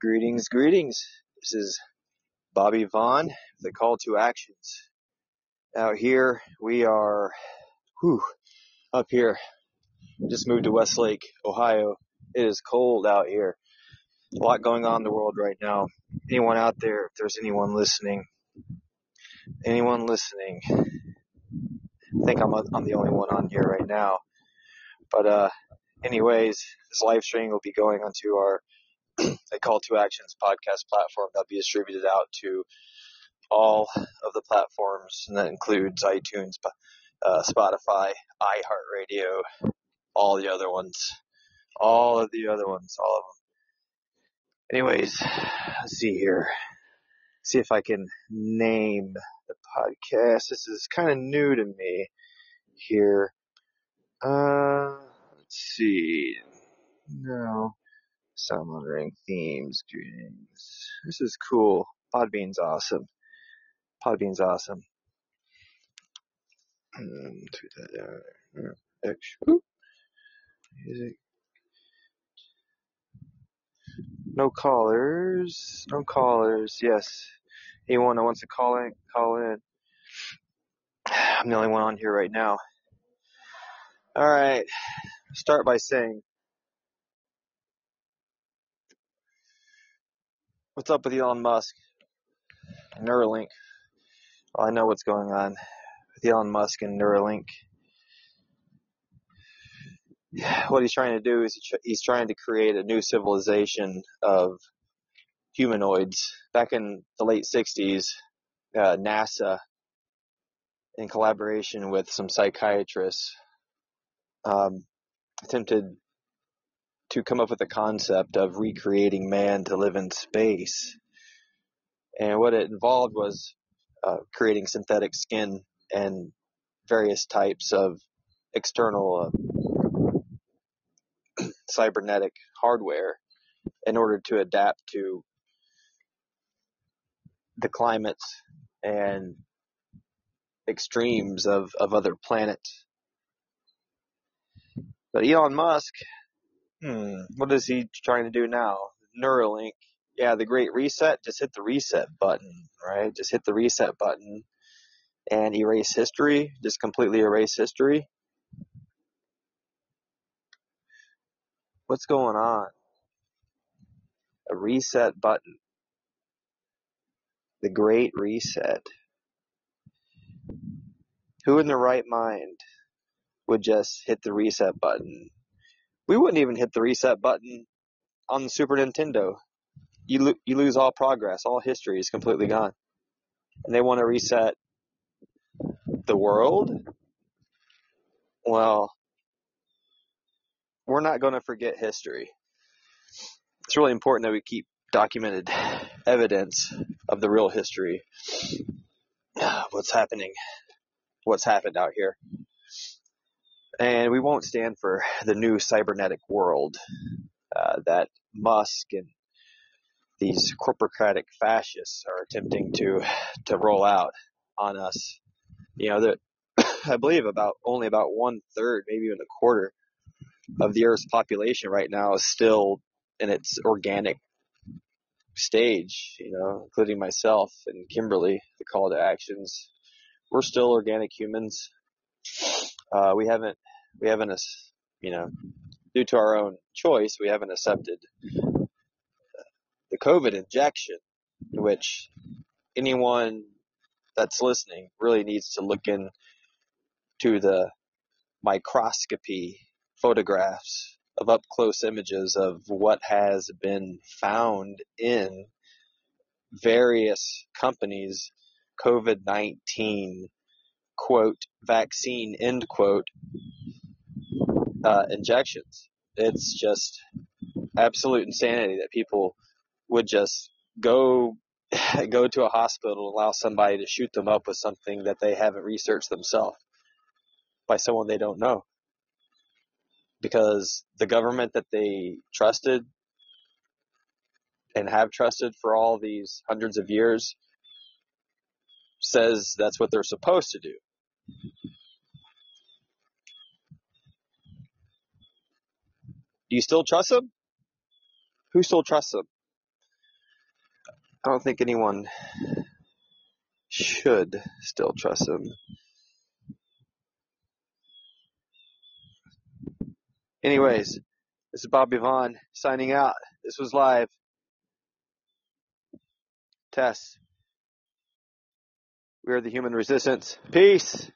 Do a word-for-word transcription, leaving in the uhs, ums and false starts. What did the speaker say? Greetings, greetings. This is Bobby Vaughn, the call to actions. Out here, we are whew, up here. Just moved to Westlake, Ohio. It is cold out here. A lot going on in the world right now. Anyone out there, if there's anyone listening, anyone listening, I think I'm, I'm the only one on here right now. But uh, anyways, this live stream will be going onto our a call to actions podcast platform that'll be distributed out to all of the platforms, and that includes iTunes, uh, Spotify, iHeartRadio, all the other ones, all of the other ones, all of them. Anyways, let's see here. Let's see if I can name the podcast. This is kind of new to me here. Uh, let's see. No. Soundwandering themes, greetings. This is cool. Podbean's awesome. Podbean's awesome. Music. No callers. No callers. Yes. Anyone that wants to call in, call in. I'm the only one on here right now. All right. Start by saying, what's up with Elon Musk? Neuralink. Well, I know what's going on with Elon Musk and Neuralink. What he's trying to do is he's trying to create a new civilization of humanoids. Back in the late sixties, uh, NASA, in collaboration with some psychiatrists, um, attempted to come up with the concept of recreating man to live in space. And what it involved was uh, creating synthetic skin and various types of external uh, cybernetic hardware in order to adapt to the climates and extremes of, of other planets. But Elon Musk, Hmm, what is he trying to do now? Neuralink. Yeah, the Great Reset. Just hit the reset button, right? Just hit the reset button and erase history. Just completely erase history. What's going on? A reset button. The Great Reset. Who in their right mind would just hit the reset button? We wouldn't even hit the reset button on the Super Nintendo. You, lo- you lose all progress. All history is completely gone. And they want to reset the world? Well, we're not going to forget history. It's really important that we keep documented evidence of the real history. What's happening? What's happened out here? And we won't stand for the new cybernetic world uh, that Musk and these corporocratic fascists are attempting to to roll out on us. You know, that I believe about only about one third, maybe even a quarter of the Earth's population right now is still in its organic stage, you know, including myself and Kimberly, the call to actions. We're still organic humans. Uh, we haven't, we haven't, you know, due to our own choice, we haven't accepted the COVID injection, which anyone that's listening really needs to look into the microscopy photographs of up-close images of what has been found in various companies' COVID nineteen quote, vaccine, end quote, uh, injections. It's just absolute insanity that people would just go go to a hospital and allow somebody to shoot them up with something that they haven't researched themselves by someone they don't know. Because the government that they trusted and have trusted for all these hundreds of years says that's what they're supposed to do. Do you still trust them? Who still trusts them? I don't think anyone should still trust him. Anyways, this is Bobby Vaughn signing out. This was live. Tess. We are the human resistance. Peace.